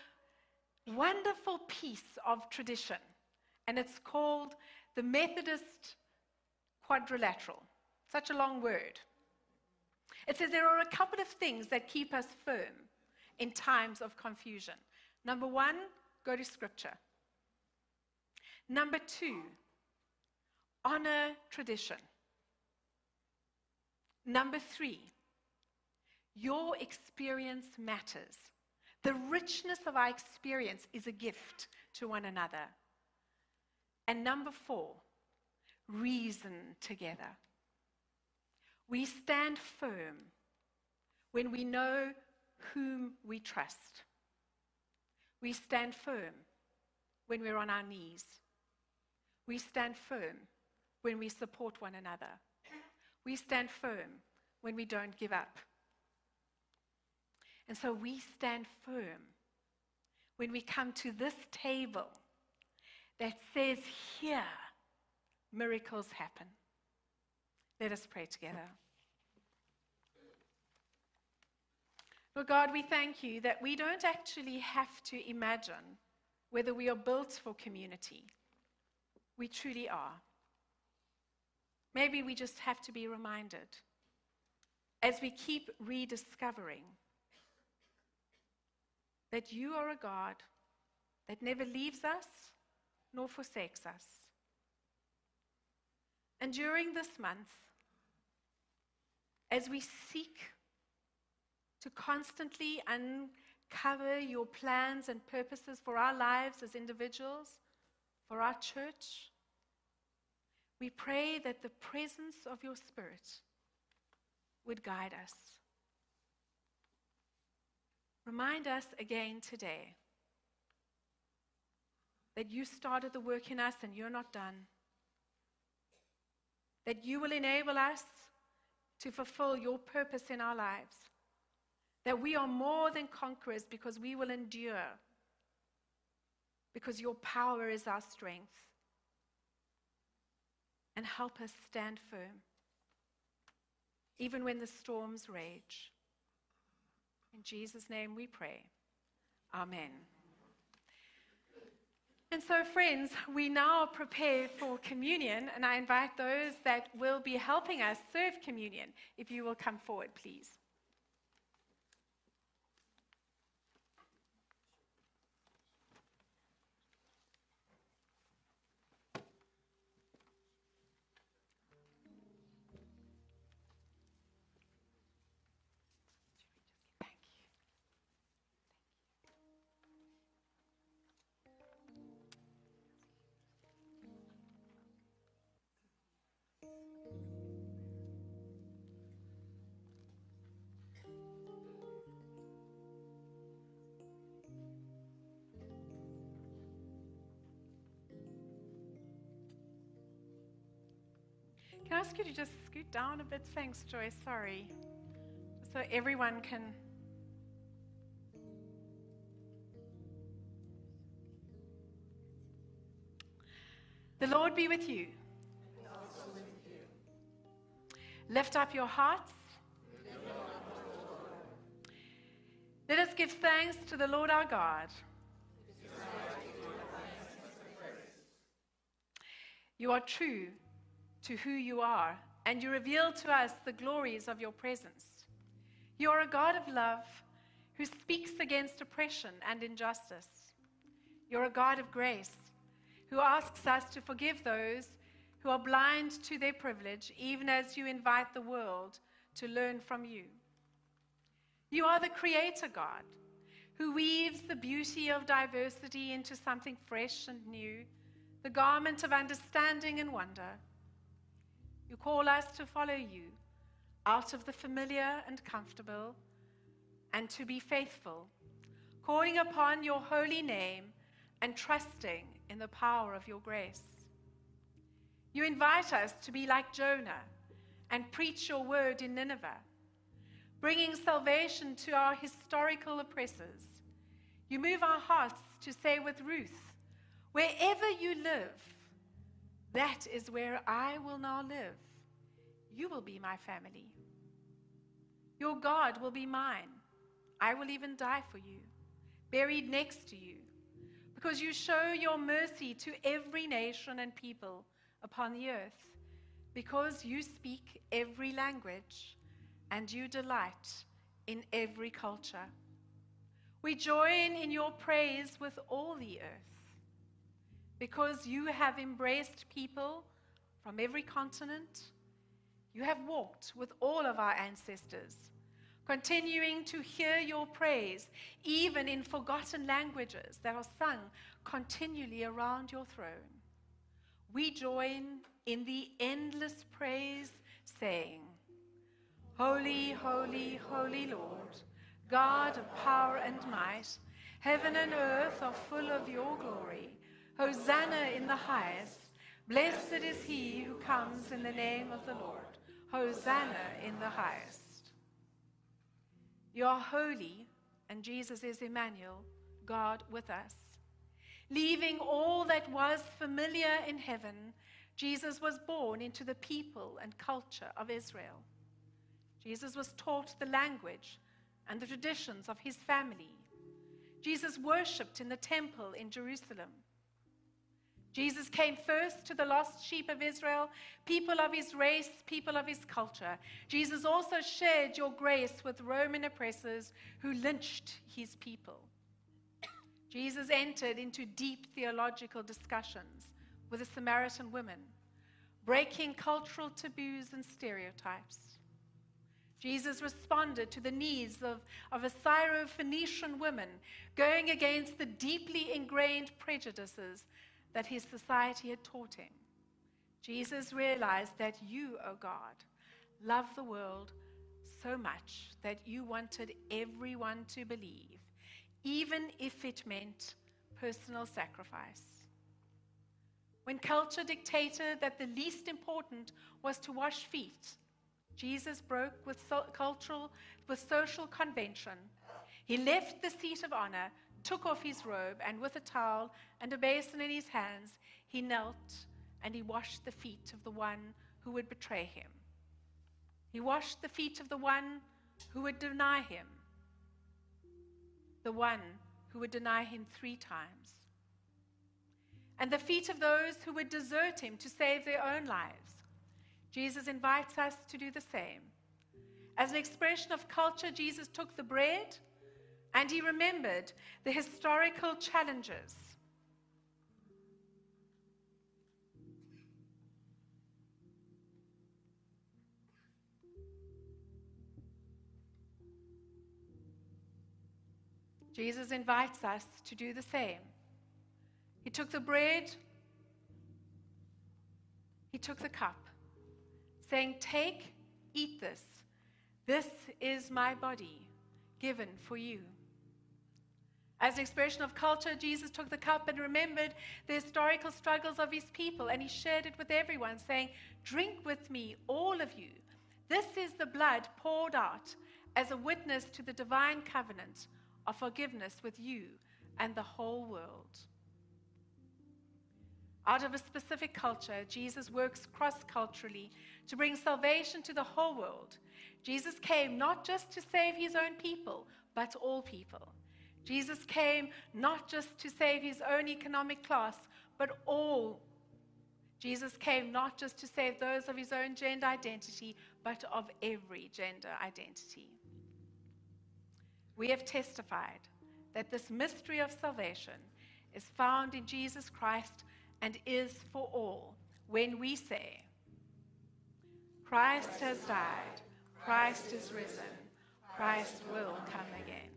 wonderful piece of tradition, and it's called the Methodist Quadrilateral. Such a long word. It says there are a couple of things that keep us firm in times of confusion. Number one, go to Scripture. Number two, honor tradition. Number three, your experience matters. The richness of our experience is a gift to one another. And number four, reason together. We stand firm when we know whom we trust. We stand firm when we're on our knees. We stand firm when we support one another. We stand firm when we don't give up. And so we stand firm when we come to this table that says, here, miracles happen. Let us pray together. Lord God, we thank you that we don't actually have to imagine whether we are built for community. We truly are. Maybe we just have to be reminded as we keep rediscovering that you are a God that never leaves us nor forsakes us. And during this month, as we seek to constantly uncover your plans and purposes for our lives as individuals, for our church, we pray that the presence of your Spirit would guide us. Remind us again today that you started the work in us and you're not done. That you will enable us to fulfill your purpose in our lives. That we are more than conquerors because we will endure. Because your power is our strength. And help us stand firm, even when the storms rage. In Jesus' name we pray. Amen. And so, friends, we now prepare for communion, and I invite those that will be helping us serve communion, if you will come forward, please. Can I ask you to just scoot down a bit? Thanks, Joyce. Sorry. So everyone can... The Lord be with you. And also with you. Lift up your hearts. Lift up your Lord. Let us give thanks to the Lord our God. It is right to give thanks and praise. You are true to who you are, and you reveal to us the glories of your presence. You are a God of love who speaks against oppression and injustice. You're a God of grace who asks us to forgive those who are blind to their privilege, even as you invite the world to learn from you. You are the Creator God who weaves the beauty of diversity into something fresh and new, the garment of understanding and wonder. You call us to follow you out of the familiar and comfortable and to be faithful, calling upon your holy name and trusting in the power of your grace. You invite us to be like Jonah and preach your word in Nineveh, bringing salvation to our historical oppressors. You move our hearts to say with Ruth, wherever you live, that is where I will now live. You will be my family. Your God will be mine. I will even die for you, buried next to you, because you show your mercy to every nation and people upon the earth, because you speak every language and you delight in every culture. We join in your praise with all the earth, because you have embraced people from every continent. You have walked with all of our ancestors, continuing to hear your praise, even in forgotten languages that are sung continually around your throne. We join in the endless praise, saying, Holy, holy, holy Lord, God of power and might, heaven and earth are full of your glory. Hosanna in the highest. Blessed is he who comes in the name of the Lord. Hosanna in the highest. You are holy, and Jesus is Emmanuel, God with us. Leaving all that was familiar in heaven, Jesus was born into the people and culture of Israel. Jesus was taught the language and the traditions of his family. Jesus worshipped in the temple in Jerusalem. Jesus came first to the lost sheep of Israel, people of his race, people of his culture. Jesus also shared your grace with Roman oppressors who lynched his people. Jesus entered into deep theological discussions with a Samaritan woman, breaking cultural taboos and stereotypes. Jesus responded to the needs of a Syro-Phoenician woman, going against the deeply ingrained prejudices that his society had taught him. Jesus realized that you, O God, love the world so much that you wanted everyone to believe, even if it meant personal sacrifice. When culture dictated that the least important was to wash feet, Jesus broke with social convention. He left the seat of honor, took off his robe, and with a towel and a basin in his hands, he knelt and he washed the feet of the one who would betray him. He washed the feet of the one who would deny him, the one who would deny him 3 times, and the feet of those who would desert him to save their own lives. Jesus invites us to do the same. As an expression of culture, Jesus took the bread and he remembered the historical challenges Jesus invites us to do the same. He took the bread, he took the cup, saying, "Take, eat this. This is my body given for you." As an expression of culture, Jesus took the cup and remembered the historical struggles of his people, and he shared it with everyone, saying, "Drink with me, all of you. This is the blood poured out as a witness to the divine covenant of forgiveness with you and the whole world." Out of a specific culture, Jesus works cross-culturally to bring salvation to the whole world. Jesus came not just to save his own people, but all people. Jesus came not just to save his own economic class, but all. Jesus came not just to save those of his own gender identity, but of every gender identity. We have testified that this mystery of salvation is found in Jesus Christ and is for all when we say, "Christ has died, Christ is risen, Christ will come again."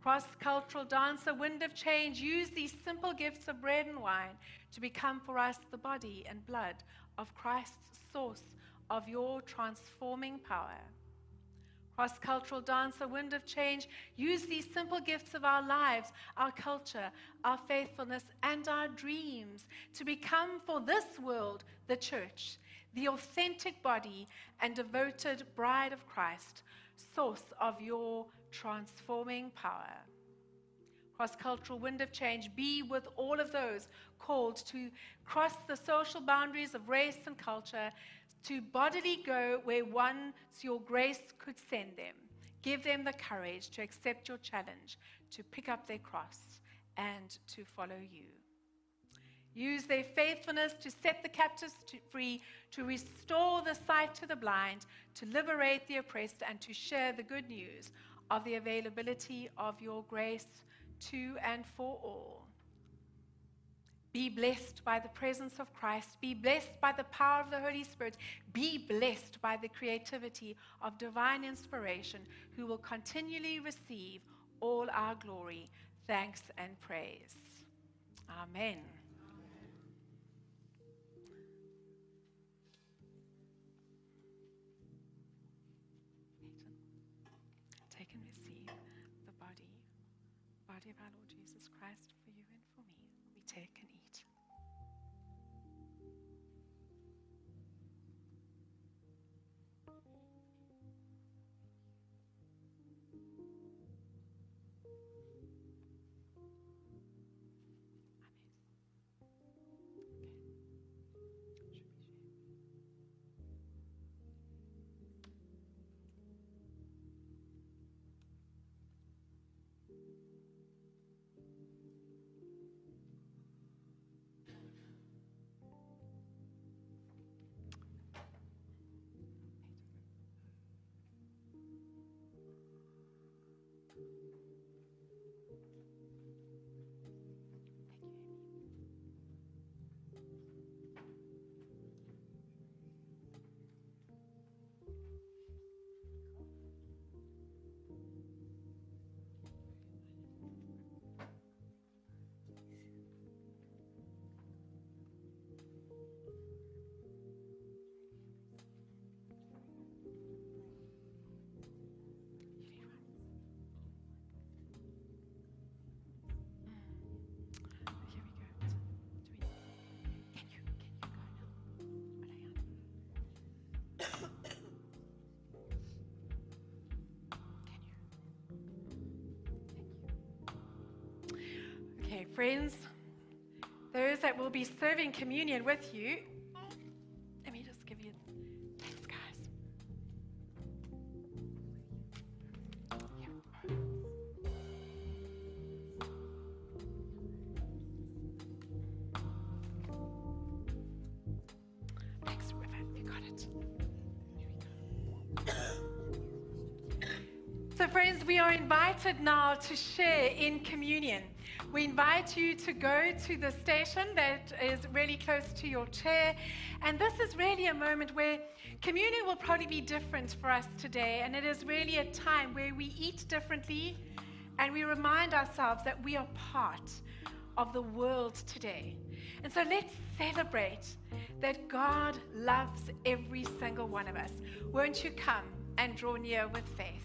Cross-cultural dancer, Wind of Change, use these simple gifts of bread and wine to become for us the body and blood of Christ's source of your transforming power. Cross-cultural dancer, Wind of Change, use these simple gifts of our lives, our culture, our faithfulness, and our dreams to become for this world, the church, the authentic body and devoted bride of Christ, source of your transforming power. Cross-cultural Wind of Change, be with all of those called to cross the social boundaries of race and culture, to bodily go where once your grace could send them. Give them the courage to accept your challenge, to pick up their cross, and to follow you. Use their faithfulness to set the captives free, to restore the sight to the blind, to liberate the oppressed, and to share the good news of the availability of your grace to and for all. Be blessed by the presence of Christ. Be blessed by the power of the Holy Spirit. Be blessed by the creativity of divine inspiration, who will continually receive all our glory, thanks, and praise. Amen. Take and receive the body of our Lord Jesus Christ for you and for me. We take and eat. friends, those that will be serving communion with you. Let me just give you, thanks guys. Yeah. Thanks, River, you got it. Here we go. So friends, we are invited now to share in communion. We invite you to go to the station that is really close to your chair. And this is really a moment where communion will probably be different for us today. And it is really a time where we eat differently and we remind ourselves that we are part of the world today. And so let's celebrate that God loves every single one of us. Won't you come and draw near with faith?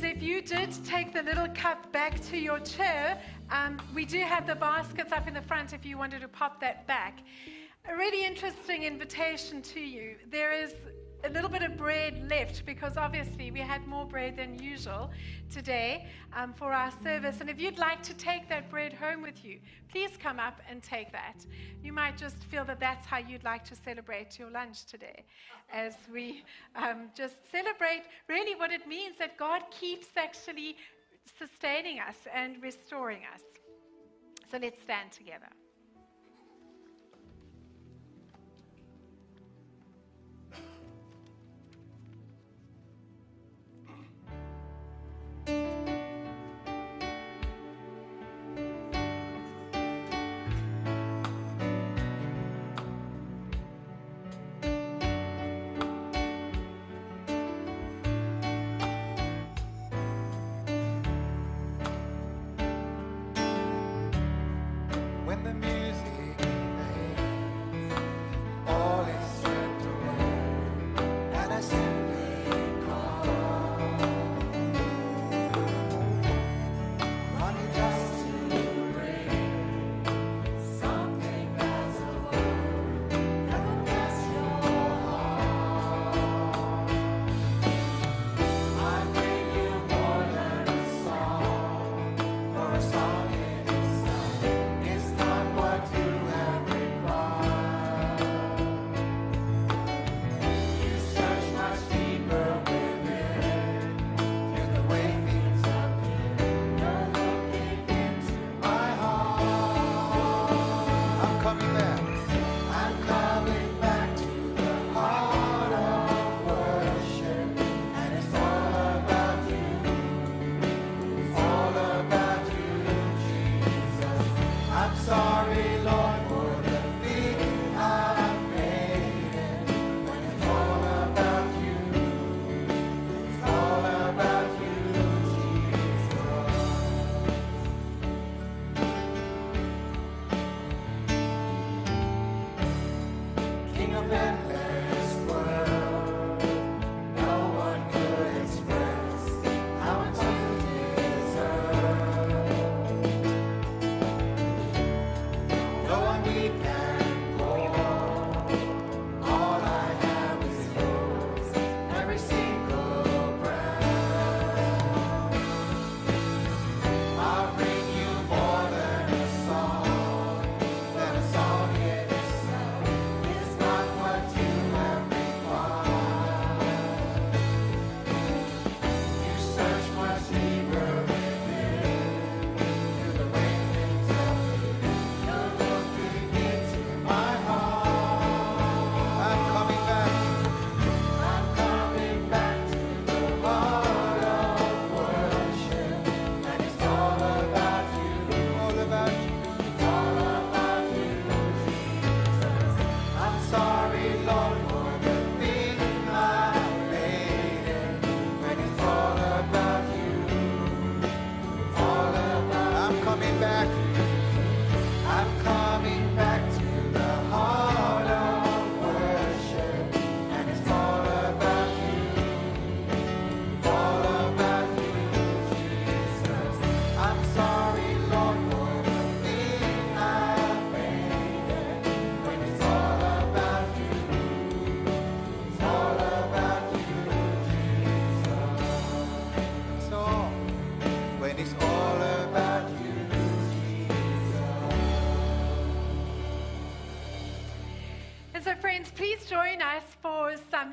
kids, if you did take the little cup back to your chair, we do have the baskets up in the front if you wanted to pop that back. A really interesting invitation to you. There is a little bit of bread left because obviously we had more bread than usual today for our service. And if you'd like to take that bread home with you, please come up and take that. You might just feel that that's how you'd like to celebrate your lunch today, as we just celebrate really what it means that God keeps actually sustaining us and restoring us. So let's stand together.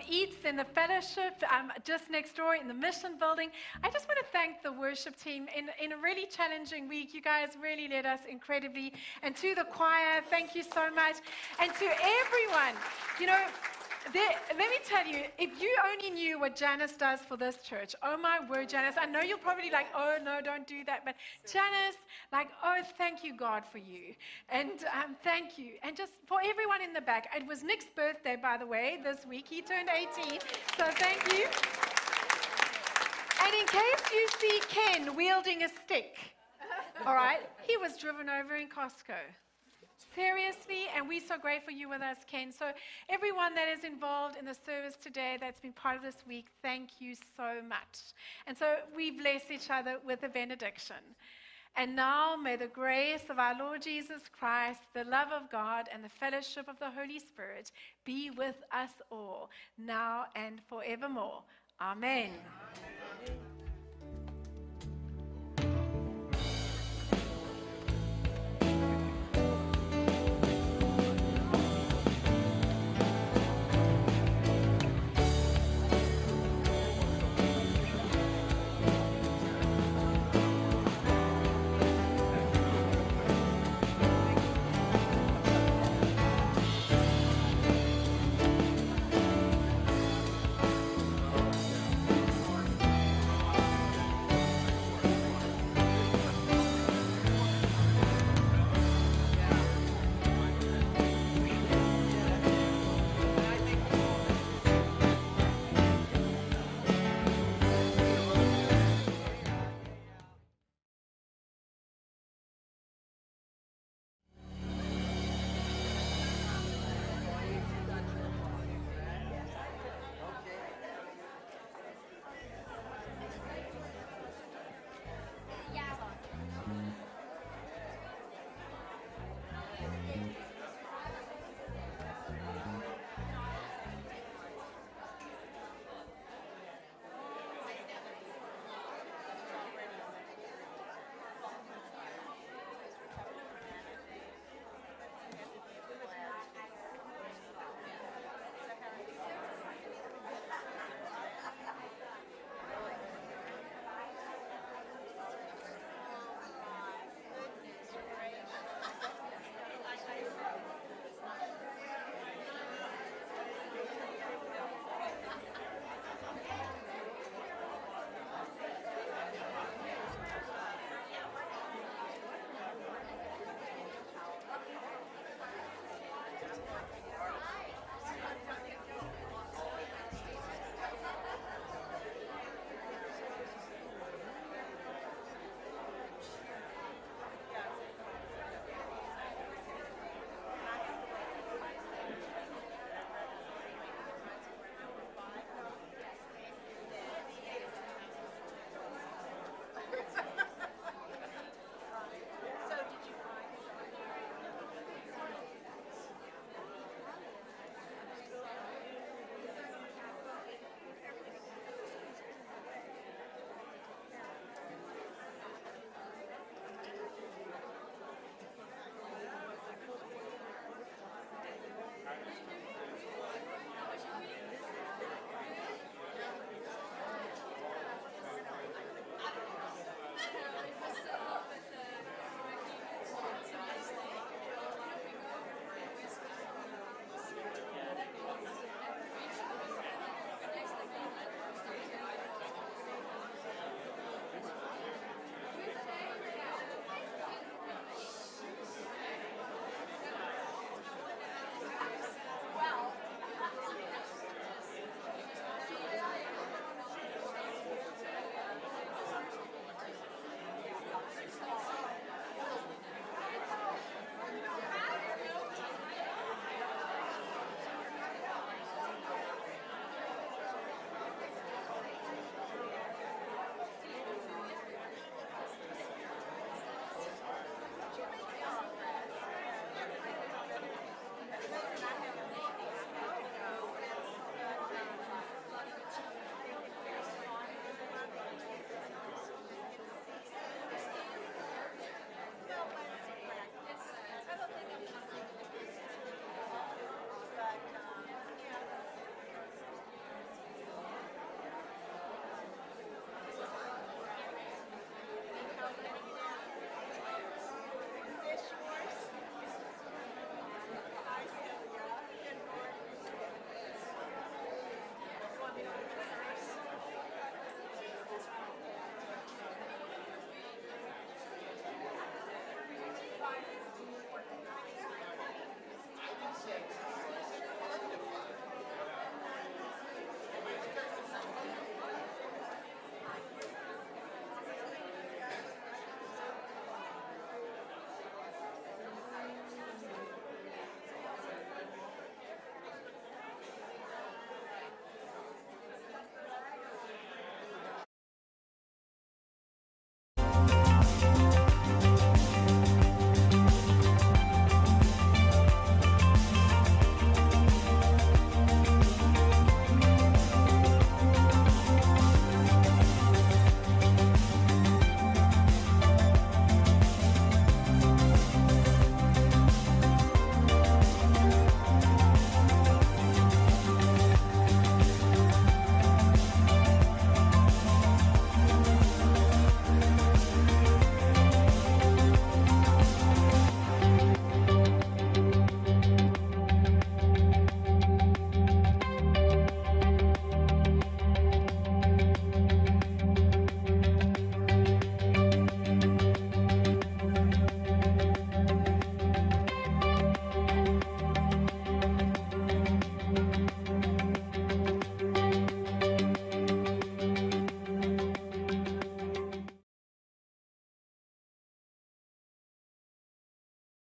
Eats in the fellowship just next door in the mission building. I just want to thank the worship team in a really challenging week. You guys really led us incredibly. And to the choir, thank you so much. And to everyone, you know, let me tell you, if you only knew what Janice does for this church, oh my word, Janice, I know you're probably like, oh no, don't do that, but Janice, like, oh, thank you, God, for you, and thank you, and just for everyone in the back. It was Nick's birthday, by the way, this week. He turned 18, so thank you. And in case you see Ken wielding a stick, all right, he was driven over in Costco. seriously, and we're so grateful you with us, Ken. So everyone that is involved in the service today, that's been part of this week, thank you so much. And so we bless each other with a benediction. And now may the grace of our Lord Jesus Christ, the love of God, and the fellowship of the Holy Spirit be with us all, now and forevermore. Amen. Amen.